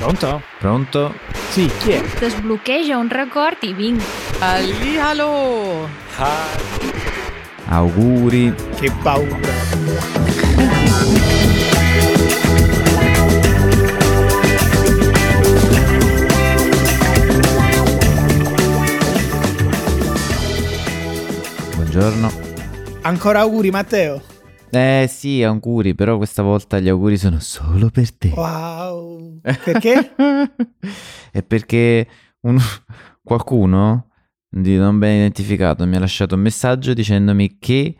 Pronto? Pronto? Sì, chi è? Sblocchegia un record e vinc. Allì, allo! Auguri! Che paura! Buongiorno. Ancora auguri Matteo. Sì, auguri, però questa volta gli auguri sono solo per te. Wow. Perché? È perché qualcuno non ben identificato mi ha lasciato un messaggio dicendomi che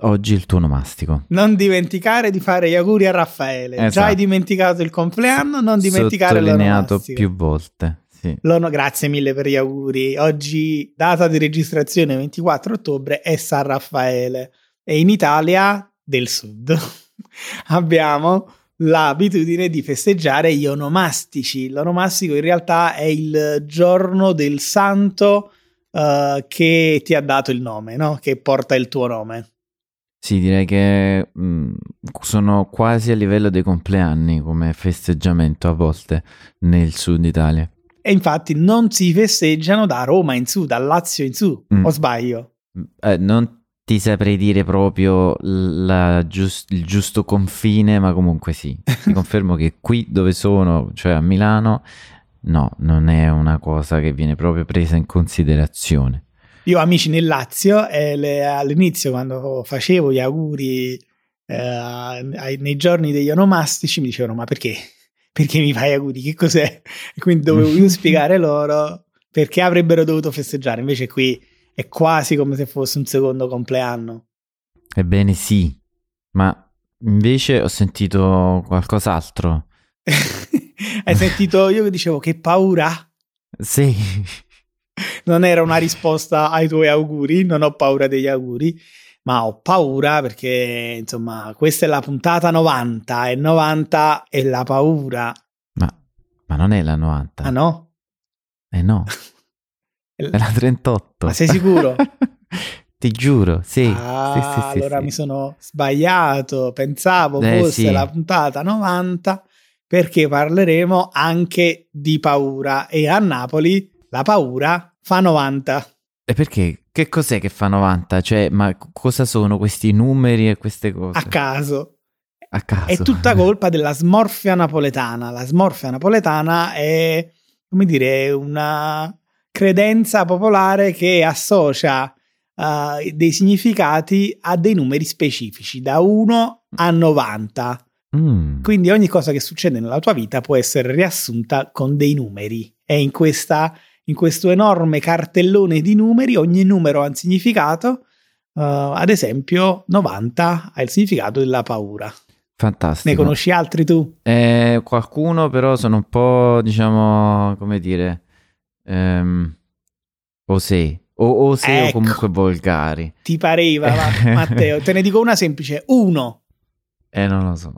oggi è il tuo onomastico. Non dimenticare di fare gli auguri a Raffaele. Esatto. Già hai dimenticato il compleanno, non dimenticare l'onomastico. Sottolineato più volte. Sì. Grazie mille per gli auguri. Oggi, data di registrazione 24 ottobre, è San Raffaele e in Italia del Sud abbiamo l'abitudine di festeggiare gli onomastici. L'onomastico in realtà è il giorno del santo che ti ha dato il nome, no? Che porta il tuo nome. Sì, direi che sono quasi a livello dei compleanni come festeggiamento a volte nel Sud Italia. E infatti non si festeggiano da Roma in su, dal Lazio in su, o sbaglio? Non ti saprei dire proprio il giusto confine, ma comunque sì. Ti confermo che qui dove sono, cioè a Milano, no, non è una cosa che viene proprio presa in considerazione. Io amici nel Lazio, all'inizio quando facevo gli auguri nei giorni degli onomastici mi dicevano ma perché? Perché mi fai auguri, che cos'è? Quindi dovevo io spiegare loro perché avrebbero dovuto festeggiare. Invece qui è quasi come se fosse un secondo compleanno. Ebbene sì, ma invece ho sentito qualcos'altro. Hai sentito io che dicevo che paura? Sì. Non era una risposta ai tuoi auguri, non ho paura degli auguri. Ma ho paura perché, insomma, questa è la puntata 90 e 90 è la paura. Ma non è la 90. Ah no? Eh no. È la 38. Ma sei sicuro? Ti giuro, sì. Ah, sì, allora sì. Mi sono sbagliato, pensavo fosse sì. La puntata 90 perché parleremo anche di paura e a Napoli la paura fa 90. E perché? Che cos'è che fa 90? Cioè, ma cosa sono questi numeri e queste cose? A caso. È tutta colpa della smorfia napoletana. La smorfia napoletana è, come dire, una credenza popolare che associa dei significati a dei numeri specifici, da 1 a 90. Quindi ogni cosa che succede nella tua vita può essere riassunta con dei numeri. È in questa... in questo enorme cartellone di numeri, ogni numero ha un significato, ad esempio 90 ha il significato della paura. Fantastico. Ne conosci altri tu? Qualcuno però sono un po', diciamo, come dire, osei ecco, o comunque volgari. Ti pareva, Matteo? Te ne dico una semplice, 1. Non lo so.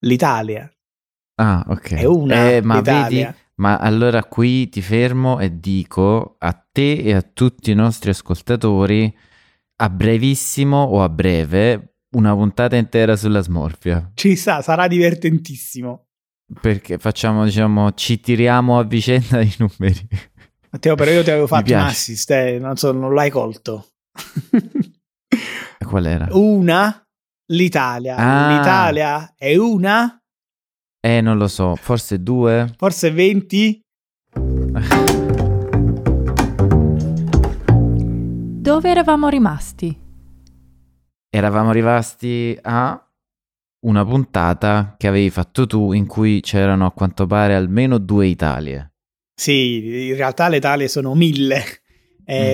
L'Italia. Ah, ok. È una, ma l'Italia. Vedi... Ma allora qui ti fermo e dico a te e a tutti i nostri ascoltatori a brevissimo o a breve una puntata intera sulla smorfia. Ci sa, sarà divertentissimo. Perché facciamo, diciamo, ci tiriamo a vicenda i numeri. Matteo, però io ti avevo fatto un assist, non l'hai colto. Qual era? Una, l'Italia. Ah. L'Italia è una... non lo so, forse 2? Forse 20? Dove eravamo rimasti? Eravamo rimasti a una puntata che avevi fatto tu in cui c'erano a quanto pare almeno 2 Italie. Sì, in realtà le Italie sono 1000,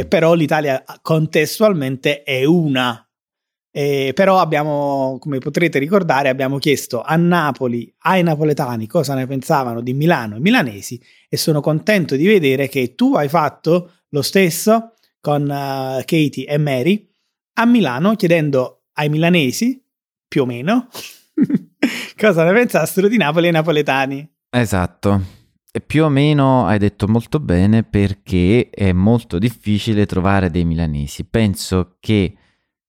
però l'Italia contestualmente è una. Però abbiamo, come potrete ricordare, abbiamo chiesto a Napoli, ai napoletani cosa ne pensavano di Milano e milanesi e sono contento di vedere che tu hai fatto lo stesso con Katie e Mary a Milano chiedendo ai milanesi, più o meno, cosa ne pensassero di Napoli e napoletani. Esatto, e più o meno hai detto molto bene perché è molto difficile trovare dei milanesi. Penso che...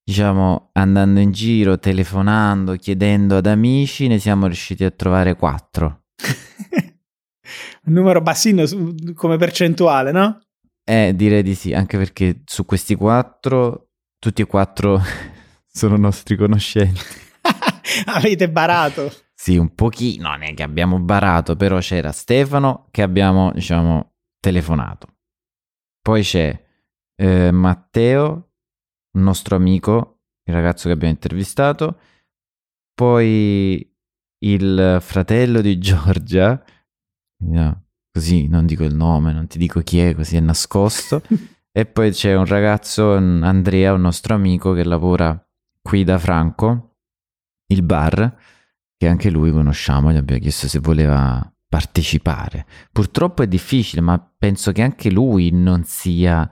diciamo, andando in giro, telefonando, chiedendo ad amici, ne siamo riusciti a trovare 4. Un numero bassino come percentuale, no? Direi di sì, anche perché su questi quattro, tutti e quattro sono nostri conoscenti. Avete barato? Sì, un pochino, non è che abbiamo barato, però c'era Stefano che abbiamo, diciamo, telefonato. Poi c'è Matteo, un nostro amico, il ragazzo che abbiamo intervistato, poi il fratello di Giorgia, no, così non dico il nome, non ti dico chi è, così è nascosto, e poi c'è un ragazzo, Andrea, un nostro amico che lavora qui da Franco, il bar, che anche lui conosciamo, gli abbiamo chiesto se voleva partecipare. Purtroppo è difficile, ma penso che anche lui non sia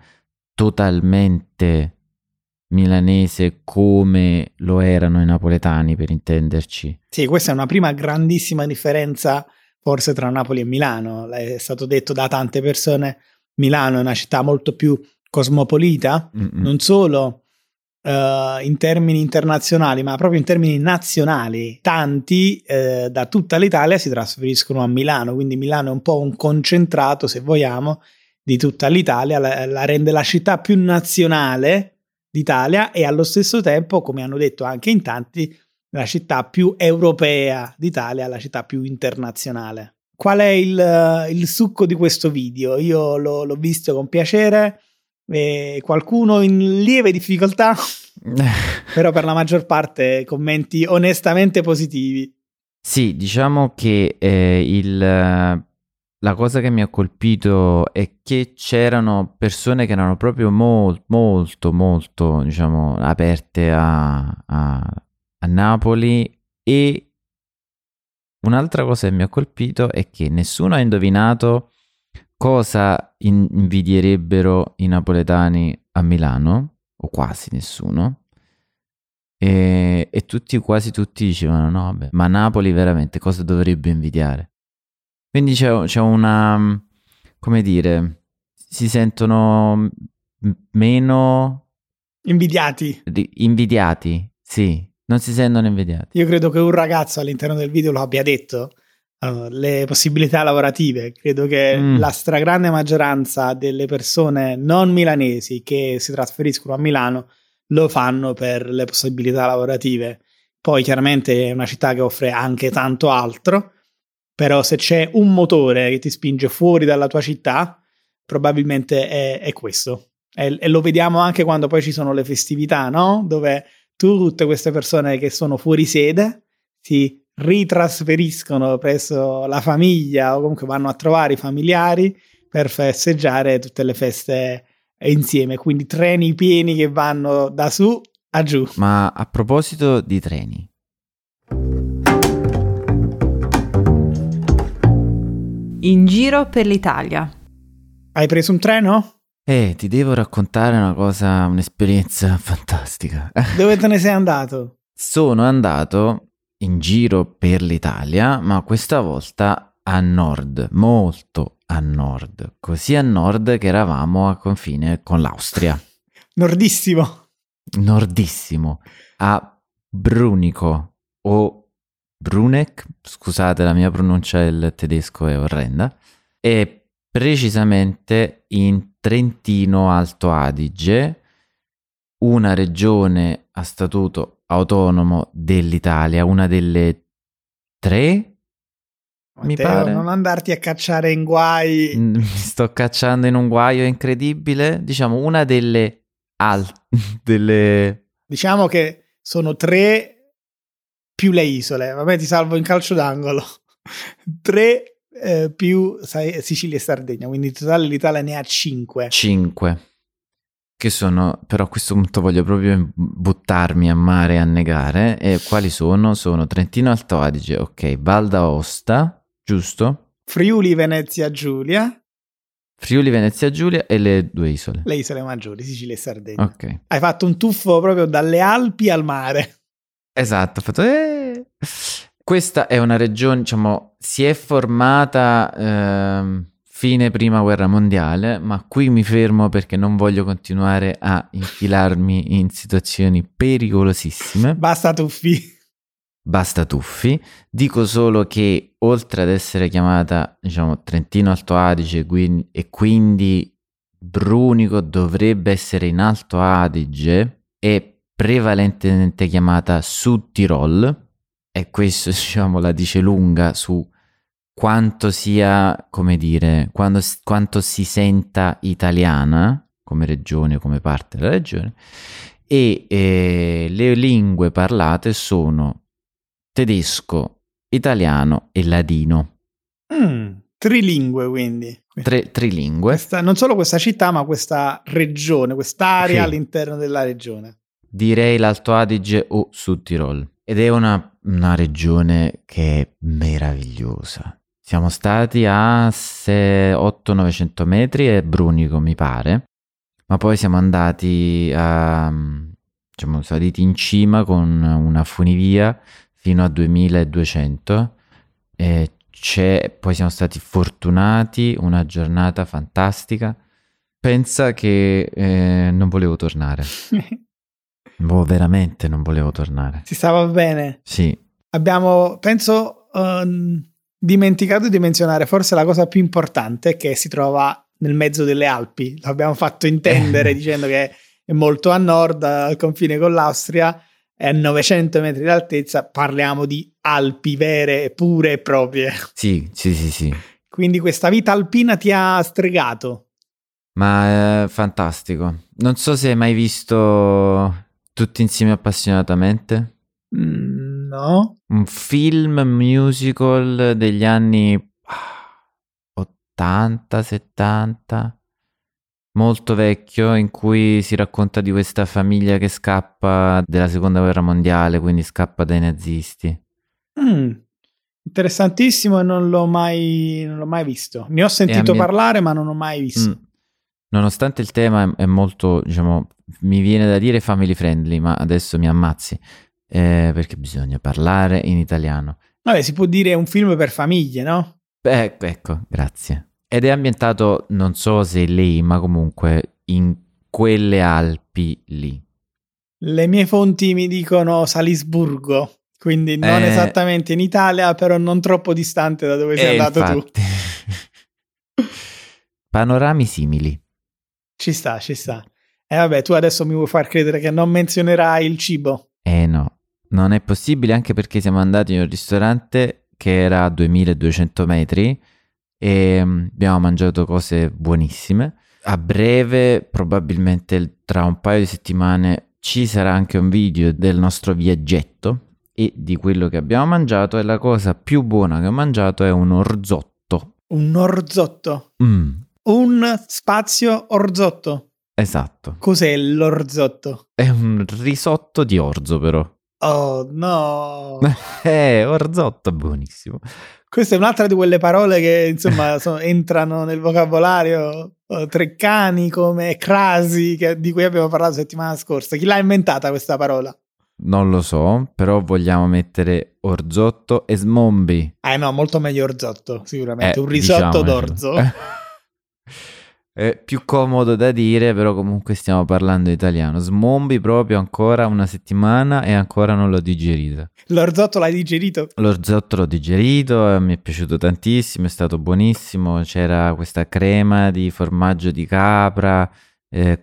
totalmente milanese come lo erano i napoletani, per intenderci. Sì, questa è una prima grandissima differenza forse tra Napoli e Milano. È stato detto da tante persone, Milano è una città molto più cosmopolita, non solo in termini internazionali, ma proprio in termini nazionali. Tanti da tutta l'Italia si trasferiscono a Milano, quindi Milano è un po' un concentrato, se vogliamo, di tutta l'Italia, la rende la città più nazionale d'Italia e allo stesso tempo, come hanno detto anche in tanti, la città più europea d'Italia, la città più internazionale. Qual è il succo di questo video? Io l'ho visto con piacere. Qualcuno in lieve difficoltà, però per la maggior parte commenti onestamente positivi. Sì, diciamo che la cosa che mi ha colpito è che c'erano persone che erano proprio molto diciamo aperte a Napoli, e un'altra cosa che mi ha colpito è che nessuno ha indovinato cosa invidierebbero i napoletani a Milano, o quasi nessuno, e quasi tutti dicevano no, vabbè, ma Napoli veramente cosa dovrebbe invidiare? Quindi c'è una, come dire, si sentono meno invidiati, sì, non si sentono invidiati. Io credo che un ragazzo all'interno del video lo abbia detto. Le possibilità lavorative, credo che la stragrande maggioranza delle persone non milanesi che si trasferiscono a Milano lo fanno per le possibilità lavorative. Poi chiaramente è una città che offre anche tanto altro, però se c'è un motore che ti spinge fuori dalla tua città probabilmente è questo, e lo vediamo anche quando poi ci sono le festività, no? Dove tutte queste persone che sono fuori sede si ritrasferiscono presso la famiglia o comunque vanno a trovare i familiari per festeggiare tutte le feste insieme, quindi treni pieni che vanno da su a giù. Ma a proposito di treni, in giro per l'Italia. Hai preso un treno? Ti devo raccontare una cosa, un'esperienza fantastica. Dove te ne sei andato? Sono andato in giro per l'Italia, ma questa volta a nord, molto a nord, così a nord che eravamo a confine con l'Austria. Nordissimo, a Brunico o Bruneck, scusate la mia pronuncia, il tedesco è orrenda, e precisamente in Trentino Alto Adige, una regione a statuto autonomo dell'Italia, una delle tre, Matteo, mi pare. Non andarti a cacciare in guai. Mi sto cacciando in un guaio incredibile. Diciamo una delle delle. Diciamo che sono tre più le isole. Vabbè, ti salvo in calcio d'angolo. Tre più Sicilia e Sardegna. Quindi in totale l'Italia ne ha 5. 5. Che sono, però a questo punto voglio proprio buttarmi a mare, annegare. E quali sono? Sono Trentino Alto Adige, ok, Val d'Aosta, giusto? Friuli Venezia Giulia e le due isole. Le isole maggiori, Sicilia e Sardegna. Ok. Hai fatto un tuffo proprio dalle Alpi al mare. Esatto, ho fatto Questa è una regione, diciamo, si è formata fine prima guerra mondiale, ma qui mi fermo perché non voglio continuare a infilarmi in situazioni pericolosissime. Basta tuffi. Bastatuffi. Dico solo che oltre ad essere chiamata, diciamo, Trentino Alto Adige e quindi Brunico dovrebbe essere in Alto Adige, è prevalentemente chiamata Südtirol, e questo, diciamo, la dice lunga su quanto sia, come dire, quanto si senta italiana come regione, come parte della regione. E le lingue parlate sono tedesco, italiano e ladino. Trilingue, quindi. Trilingue. Non solo questa città, ma questa regione, quest'area, sì, all'interno della regione. Direi l'Alto Adige o Südtirol. Ed è una regione che è meravigliosa. Siamo stati a 800-900 metri e Brunico, mi pare. Ma poi siamo andati a, diciamo, saliti in cima con una funivia fino a 2200 e poi siamo stati fortunati, una giornata fantastica. Pensa che non volevo tornare. Veramente non volevo tornare. Si stava bene. Sì. Abbiamo, penso, dimenticato di menzionare forse la cosa più importante, che si trova nel mezzo delle Alpi. L'abbiamo fatto intendere dicendo che è molto a nord, al confine con l'Austria, è a 900 metri d'altezza. Parliamo di Alpi vere, pure e proprie. Sì, sì, sì, sì. Quindi questa vita alpina ti ha stregato. Ma è fantastico. Non so se hai mai visto Tutti insieme appassionatamente. No. Un film musical degli anni 80-70, molto vecchio, in cui si racconta di questa famiglia che scappa della seconda guerra mondiale, quindi scappa dai nazisti. Interessantissimo, non l'ho mai visto. Ne ho sentito parlare, ma non ho mai visto. Nonostante il tema è molto, diciamo, mi viene da dire family friendly, ma adesso mi ammazzi, perché bisogna parlare in italiano. Vabbè, si può dire un film per famiglie, no? Ecco, grazie. Ed è ambientato, non so se lei, ma comunque in quelle Alpi lì. Le mie fonti mi dicono Salisburgo, quindi non esattamente in Italia, però non troppo distante da dove sei andato, infatti, tu. Panorami simili. Ci sta, ci sta. E vabbè, tu adesso mi vuoi far credere che non menzionerai il cibo? No, non è possibile, anche perché siamo andati in un ristorante che era a 2200 metri e abbiamo mangiato cose buonissime. A breve, probabilmente tra un paio di settimane, ci sarà anche un video del nostro viaggetto e di quello che abbiamo mangiato, e la cosa più buona che ho mangiato è un orzotto. Un orzotto? Un spazio orzotto? Esatto. Cos'è l'orzotto? È un risotto di orzo, però. Oh no! Orzotto, buonissimo. Questa è un'altra di quelle parole che, insomma, entrano nel vocabolario. Treccani, come crasi, di cui abbiamo parlato settimana scorsa. Chi l'ha inventata questa parola? Non lo so, però vogliamo mettere orzotto e smombi. No, molto meglio orzotto, sicuramente. Un risotto, diciamo, d'orzo. È più comodo da dire, però comunque stiamo parlando italiano. Smombi proprio ancora una settimana e ancora non l'ho digerito. L'orzotto l'hai digerito? L'orzotto l'ho digerito, mi è piaciuto tantissimo, è stato buonissimo. C'era questa crema di formaggio di capra,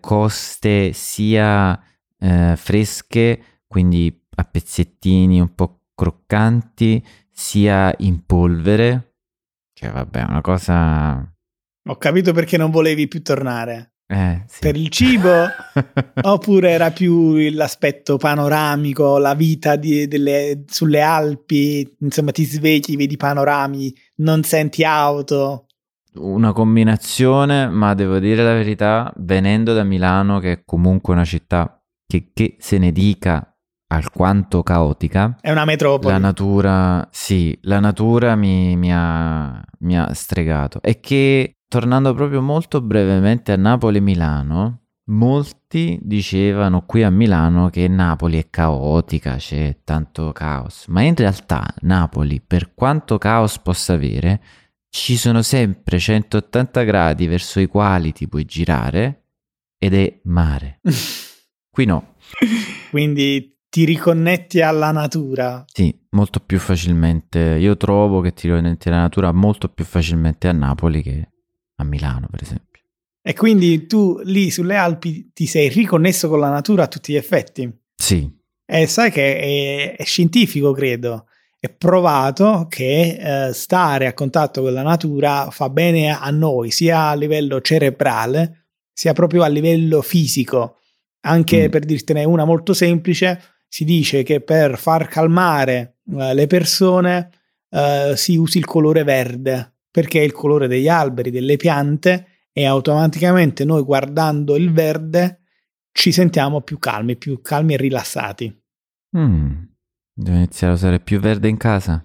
coste sia fresche, quindi a pezzettini un po' croccanti, sia in polvere. Cioè vabbè, una cosa... Ho capito perché non volevi più tornare. Sì. Per il cibo? Oppure era più l'aspetto panoramico, la vita sulle Alpi, insomma, ti svegli, vedi panorami, non senti auto? Una combinazione, ma devo dire la verità, venendo da Milano, che è comunque una città che se ne dica alquanto caotica, è una metropoli. La natura, sì, la natura mi ha stregato. È che, tornando proprio molto brevemente a Napoli e Milano, molti dicevano qui a Milano che Napoli è caotica, c'è tanto caos, ma in realtà Napoli, per quanto caos possa avere, ci sono sempre 180 gradi verso i quali ti puoi girare ed è mare. Qui no. Quindi ti riconnetti alla natura. Sì, molto più facilmente. Io trovo che ti riconnetti alla natura molto più facilmente a Napoli che a Milano, per esempio. E quindi tu lì sulle Alpi ti sei riconnesso con la natura a tutti gli effetti? Sì. E sai che è scientifico, credo. È provato che stare a contatto con la natura fa bene a noi, sia a livello cerebrale, sia proprio a livello fisico. Anche per dirtene una molto semplice, si dice che per far calmare le persone si usi il colore verde, perché è il colore degli alberi, delle piante, e automaticamente noi guardando il verde ci sentiamo più calmi e rilassati. Devo iniziare a usare più verde in casa.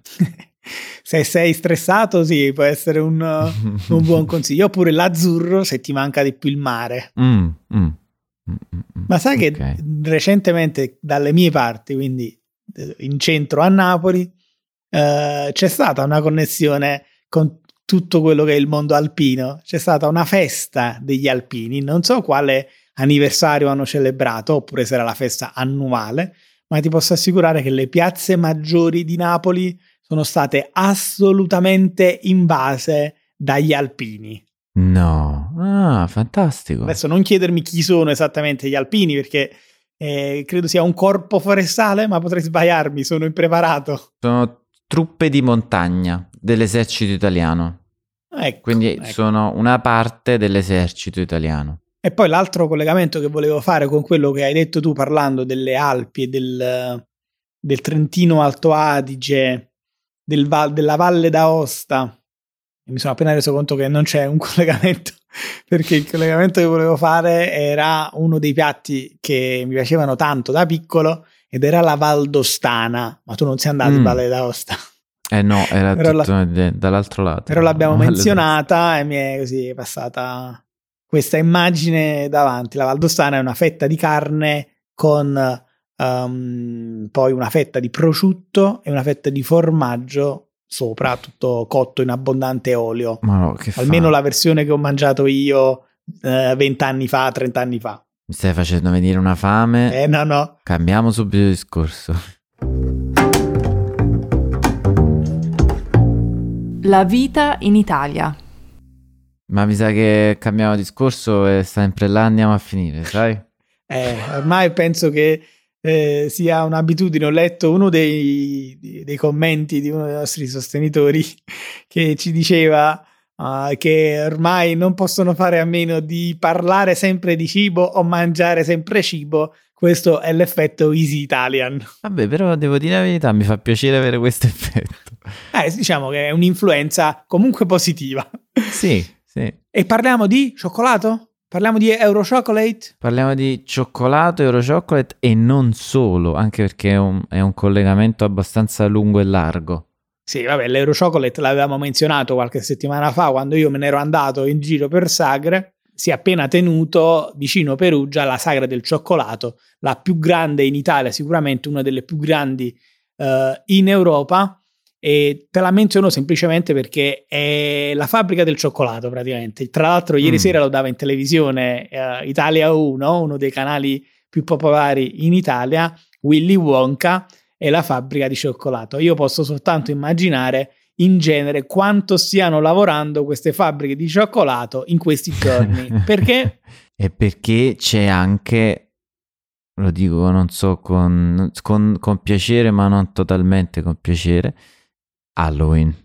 Se sei stressato, sì, può essere un buon consiglio. Oppure l'azzurro se ti manca di più il mare. Ma sai che recentemente dalle mie parti, quindi in centro a Napoli, c'è stata una connessione con tutto quello che è il mondo alpino. C'è stata una festa degli alpini, non so quale anniversario hanno celebrato, oppure se era la festa annuale, ma ti posso assicurare che le piazze maggiori di Napoli sono state assolutamente invase dagli alpini. No, fantastico. Adesso non chiedermi chi sono esattamente gli alpini, perché credo sia un corpo forestale, ma potrei sbagliarmi, sono impreparato. Sono truppe di montagna dell'esercito italiano, quindi sono una parte dell'esercito italiano. E poi l'altro collegamento che volevo fare con quello che hai detto tu parlando delle Alpi e del Trentino Alto Adige, della Valle d'Aosta, mi sono appena reso conto che non c'è un collegamento, perché il collegamento che volevo fare era uno dei piatti che mi piacevano tanto da piccolo ed era la valdostana, ma tu non sei andato in Valle d'Aosta. No, era tutto dall'altro lato. Però l'abbiamo menzionata e mi è così passata questa immagine davanti. La valdostana è una fetta di carne con poi una fetta di prosciutto e una fetta di formaggio sopra, tutto cotto in abbondante olio. Ma no, che almeno la versione che ho mangiato io 30 anni fa. Mi stai facendo venire una fame. No. Cambiamo subito il discorso. La vita in Italia. Ma mi sa che cambiamo discorso e sempre là andiamo a finire, sai? Ormai penso che sia un'abitudine. Ho letto uno dei commenti di uno dei nostri sostenitori che ci diceva che ormai non possono fare a meno di parlare sempre di cibo o mangiare sempre cibo. Questo è l'effetto Easy Italian. Vabbè, però devo dire la verità, mi fa piacere avere questo effetto. Diciamo che è un'influenza comunque positiva. Sì. E parliamo di cioccolato? Parliamo di Eurochocolate? Parliamo di cioccolato, Eurochocolate e non solo, anche perché è un collegamento abbastanza lungo e largo. Sì, vabbè, l'Eurochocolate l'avevamo menzionato qualche settimana fa quando io me ne ero andato in giro per sagre. Si è appena tenuto vicino Perugia la sagra del cioccolato, la più grande in Italia, sicuramente una delle più grandi in Europa. E te la menziono semplicemente perché è la fabbrica del cioccolato praticamente. Tra l'altro ieri sera lo dava in televisione Italia 1, uno dei canali più popolari in Italia, Willy Wonka e la fabbrica di cioccolato. Io posso soltanto immaginare in genere quanto stiano lavorando queste fabbriche di cioccolato in questi giorni. Perché? E perché c'è anche... Lo dico, non so, con piacere, ma non totalmente con piacere, Halloween.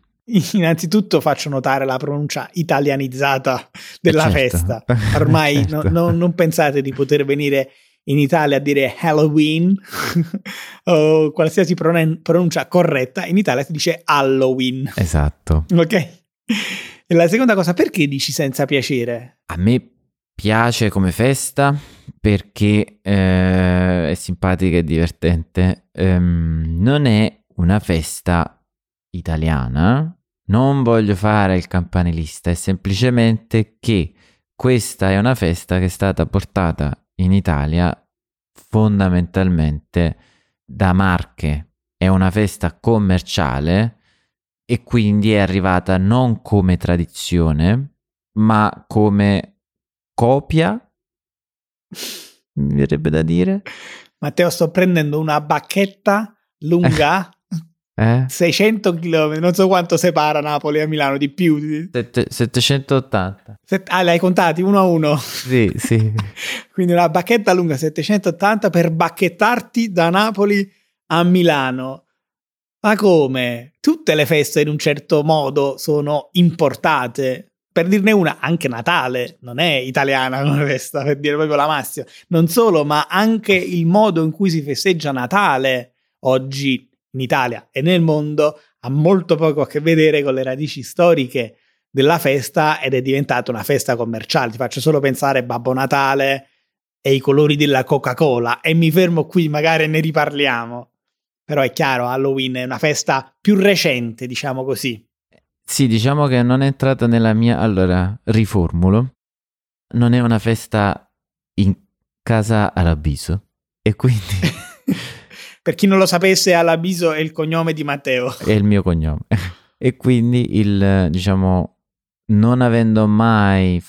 Innanzitutto faccio notare la pronuncia italianizzata della festa. Ormai non pensate di poter venire in Italia a dire Halloween o qualsiasi pronuncia corretta. In Italia si dice Halloween. Esatto. Ok? E la seconda cosa, perché dici senza piacere? A me piace come festa, perché è simpatica e divertente. Non è una festa italiana, non voglio fare il campanilista, è semplicemente che questa è una festa che è stata portata in Italia fondamentalmente da Marche. È una festa commerciale e quindi è arrivata non come tradizione, ma come copia, mi verrebbe da dire, Matteo, sto prendendo una bacchetta lunga, 600 km, non so quanto separa Napoli a Milano, di più. 780. Ah, li hai contati uno a uno? Sì, sì. Quindi una bacchetta lunga 780 per bacchettarti da Napoli a Milano. Ma come? Tutte le feste in un certo modo sono importate. Per dirne una, anche Natale non è italiana come festa, per dire proprio la massima. Non solo, ma anche il modo in cui si festeggia Natale oggi in Italia e nel mondo ha molto poco a che vedere con le radici storiche della festa ed è diventata una festa commerciale. Ti faccio solo pensare a Babbo Natale e i colori della Coca-Cola e mi fermo qui, magari ne riparliamo. Però è chiaro, Halloween è una festa più recente, diciamo così. Sì, diciamo che non è entrata nella mia... Allora, riformulo. Non è una festa in casa Alabiso e quindi... Per chi non lo sapesse, Alabiso è il cognome di Matteo. È il mio cognome. E quindi il, diciamo, non avendo mai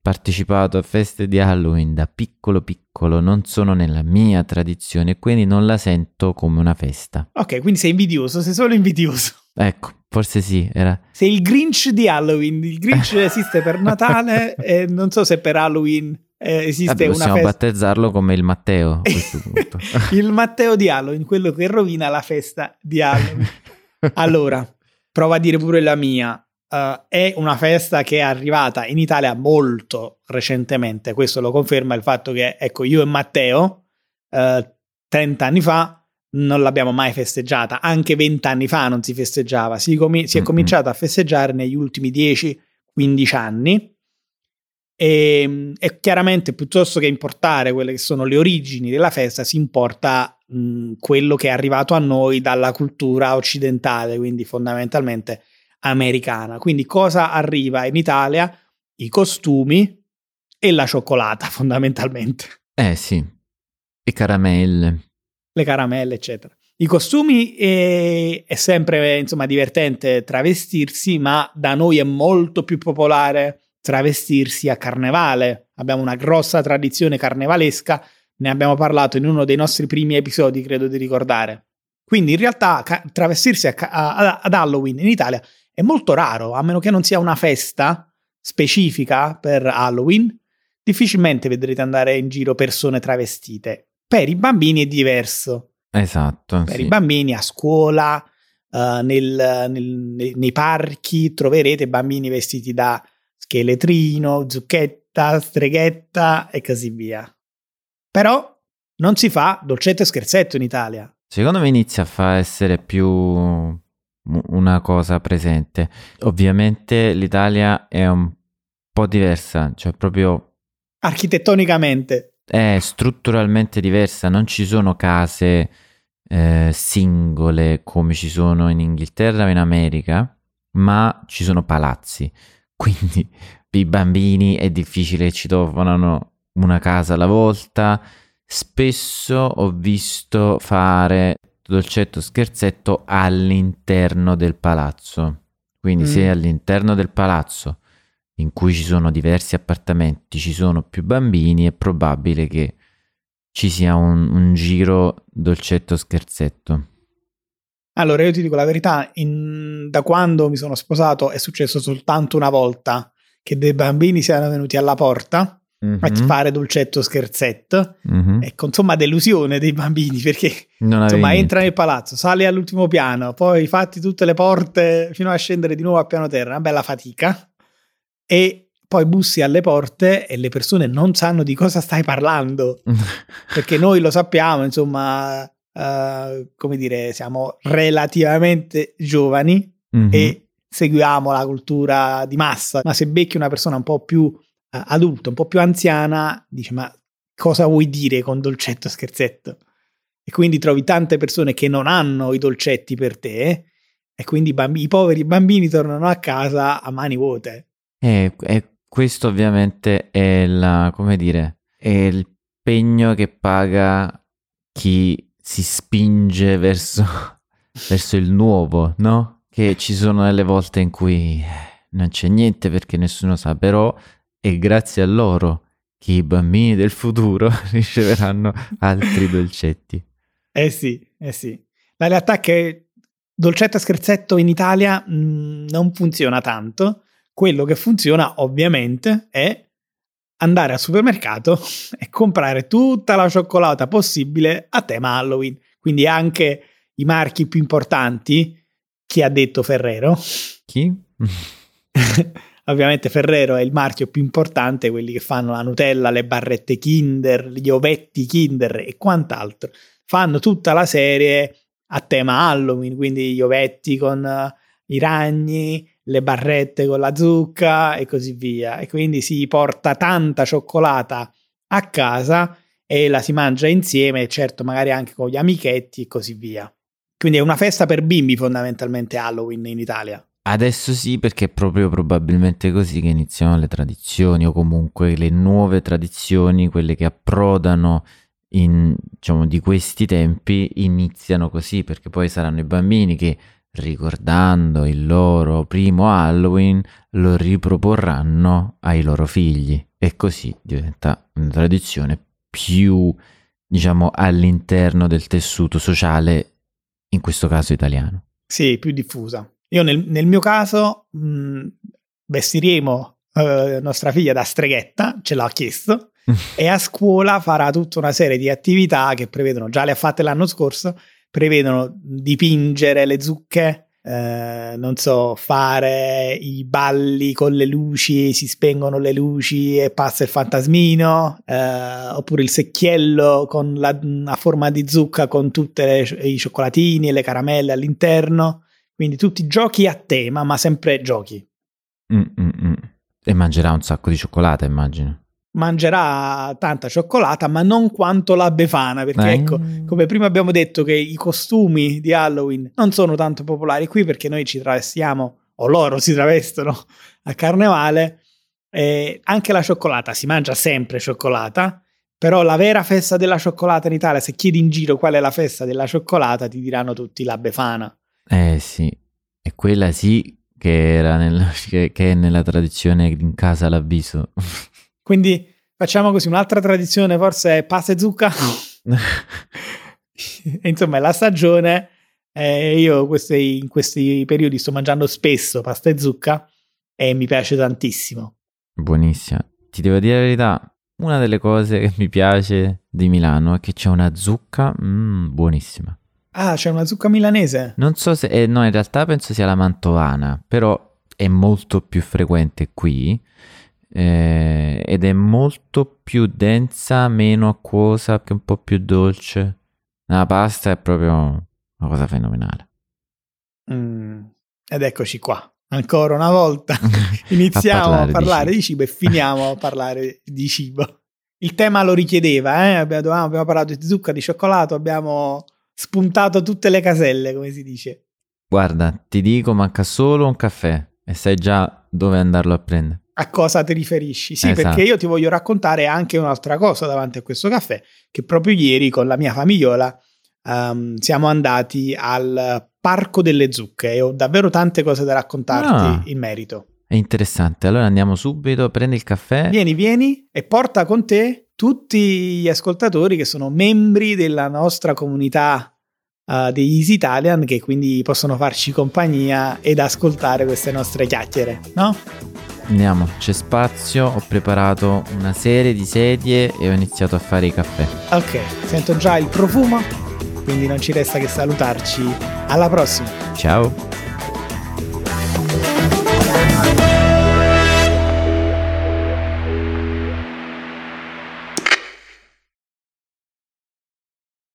partecipato a feste di Halloween da piccolo, non sono nella mia tradizione, quindi non la sento come una festa. Ok, quindi sei invidioso, sei solo invidioso. Ecco. Forse sì, era... Sei il Grinch di Halloween. Il Grinch esiste per Natale e non so se per Halloween esiste una festa. Possiamo battezzarlo come il Matteo a questo punto. Il Matteo di Halloween, quello che rovina la festa di Halloween. Allora, prova a dire pure la mia. È una festa che è arrivata in Italia molto recentemente. Questo lo conferma il fatto che, ecco, io e Matteo 30 anni fa non l'abbiamo mai festeggiata, anche 20 anni fa non si festeggiava, si è cominciato a festeggiare negli ultimi 10-15 anni e chiaramente piuttosto che importare quelle che sono le origini della festa si importa quello che è arrivato a noi dalla cultura occidentale, quindi fondamentalmente americana. Quindi cosa arriva in Italia? I costumi e la cioccolata fondamentalmente. Sì, e caramelle. Le caramelle, eccetera. I costumi è sempre, insomma, divertente travestirsi, ma da noi è molto più popolare travestirsi a carnevale. Abbiamo una grossa tradizione carnevalesca, ne abbiamo parlato in uno dei nostri primi episodi, credo di ricordare. Quindi in realtà travestirsi ad Halloween in Italia è molto raro, a meno che non sia una festa specifica per Halloween, difficilmente vedrete andare in giro persone travestite. Per i bambini è diverso. Esatto. Per sì. I bambini a scuola, nei parchi troverete bambini vestiti da scheletrino, zucchetta, streghetta e così via. Però non si fa dolcetto e scherzetto in Italia. Secondo me inizia a essere più una cosa presente. Ovviamente l'Italia è un po' diversa, cioè proprio... Architettonicamente. È strutturalmente diversa, non ci sono case singole come ci sono in Inghilterra o in America, ma ci sono palazzi, quindi i bambini è difficile che ci trovano una casa alla volta. Spesso ho visto fare dolcetto scherzetto all'interno del palazzo, quindi se all'interno del palazzo in cui ci sono diversi appartamenti, ci sono più bambini, è probabile che ci sia un giro dolcetto scherzetto. Allora, io ti dico la verità, da quando mi sono sposato è successo soltanto una volta che dei bambini siano venuti alla porta a fare dolcetto scherzetto, e con insomma delusione dei bambini, perché insomma entra nel palazzo, sale all'ultimo piano, poi fatti tutte le porte fino a scendere di nuovo al piano terra, una bella fatica. E poi bussi alle porte e le persone non sanno di cosa stai parlando, perché noi lo sappiamo, insomma, come dire, siamo relativamente giovani e seguiamo la cultura di massa, ma se becchi una persona un po' più adulta, un po' più anziana, dice ma cosa vuoi dire con dolcetto scherzetto? E quindi trovi tante persone che non hanno i dolcetti per te e quindi i poveri bambini tornano a casa a mani vuote. E questo ovviamente è è il pegno che paga chi si spinge verso il nuovo, no? Che ci sono delle volte in cui non c'è niente perché nessuno sa, però è grazie a loro che i bambini del futuro riceveranno altri dolcetti. Eh sì. La realtà che dolcetto e scherzetto in Italia non funziona tanto. Quello che funziona ovviamente è andare al supermercato e comprare tutta la cioccolata possibile a tema Halloween. Quindi anche i marchi più importanti, chi ha detto Ferrero? Chi? Ovviamente Ferrero è il marchio più importante, quelli che fanno la Nutella, le barrette Kinder, gli ovetti Kinder e quant'altro. Fanno tutta la serie a tema Halloween, quindi gli ovetti con i ragni, le barrette con la zucca e così via. E quindi si porta tanta cioccolata a casa e la si mangia insieme, certo magari anche con gli amichetti e così via. Quindi è una festa per bimbi fondamentalmente Halloween in Italia. Adesso sì, perché è proprio probabilmente così che iniziano le tradizioni, o comunque le nuove tradizioni, quelle che approdano in, diciamo, di questi tempi, iniziano così, perché poi saranno i bambini che, ricordando il loro primo Halloween, lo riproporranno ai loro figli e così diventa una tradizione più, diciamo, all'interno del tessuto sociale, in questo caso italiano. Sì, più diffusa. Io nel mio caso vestiremo nostra figlia da streghetta, ce l'ha chiesto, e a scuola farà tutta una serie di attività che prevedono, già le ha fatte l'anno scorso, prevedono dipingere le zucche, fare i balli con le luci, si spengono le luci e passa il fantasmino, oppure il secchiello con una forma di zucca con tutti i cioccolatini e le caramelle all'interno. Quindi tutti giochi a tema, ma sempre giochi. E mangerà un sacco di cioccolata, immagino. Mangerà tanta cioccolata, ma non quanto la Befana, perché ecco, come prima abbiamo detto che i costumi di Halloween non sono tanto popolari qui, perché noi ci travestiamo, o loro si travestono a Carnevale. Anche la cioccolata, si mangia sempre cioccolata, però la vera festa della cioccolata in Italia, se chiedi in giro qual è la festa della cioccolata, ti diranno tutti la Befana. Eh sì, e quella sì che era che è nella tradizione in casa Alabiso. Quindi facciamo così, un'altra tradizione forse è pasta e zucca. Insomma, è la stagione, io in questi periodi sto mangiando spesso pasta e zucca e mi piace tantissimo. Buonissima. Ti devo dire la verità, una delle cose che mi piace di Milano è che c'è una zucca buonissima. Ah, c'è una zucca milanese? Non so se... no, in realtà penso sia la mantovana, però è molto più frequente qui. Ed è molto più densa, meno acquosa, che un po' più dolce. La pasta è proprio una cosa fenomenale. Ed eccoci qua ancora una volta. Iniziamo a parlare di cibo e finiamo a parlare di cibo. Il tema lo richiedeva, abbiamo parlato di zucca, di cioccolato, abbiamo spuntato tutte le caselle, come si dice. Guarda, ti dico, manca solo un caffè e sai già dove andarlo a prendere. A cosa ti riferisci? Sì, esatto. Perché io ti voglio raccontare anche un'altra cosa davanti a questo caffè, che proprio ieri con la mia famigliola siamo andati al Parco delle Zucche e ho davvero tante cose da raccontarti in merito. È interessante, allora andiamo subito, prendi il caffè. Vieni e porta con te tutti gli ascoltatori che sono membri della nostra comunità di Easy Italian, che quindi possono farci compagnia ed ascoltare queste nostre chiacchiere, no? Andiamo, c'è spazio, ho preparato una serie di sedie e ho iniziato a fare i caffè. Ok, sento già il profumo, quindi non ci resta che salutarci. Alla prossima. Ciao.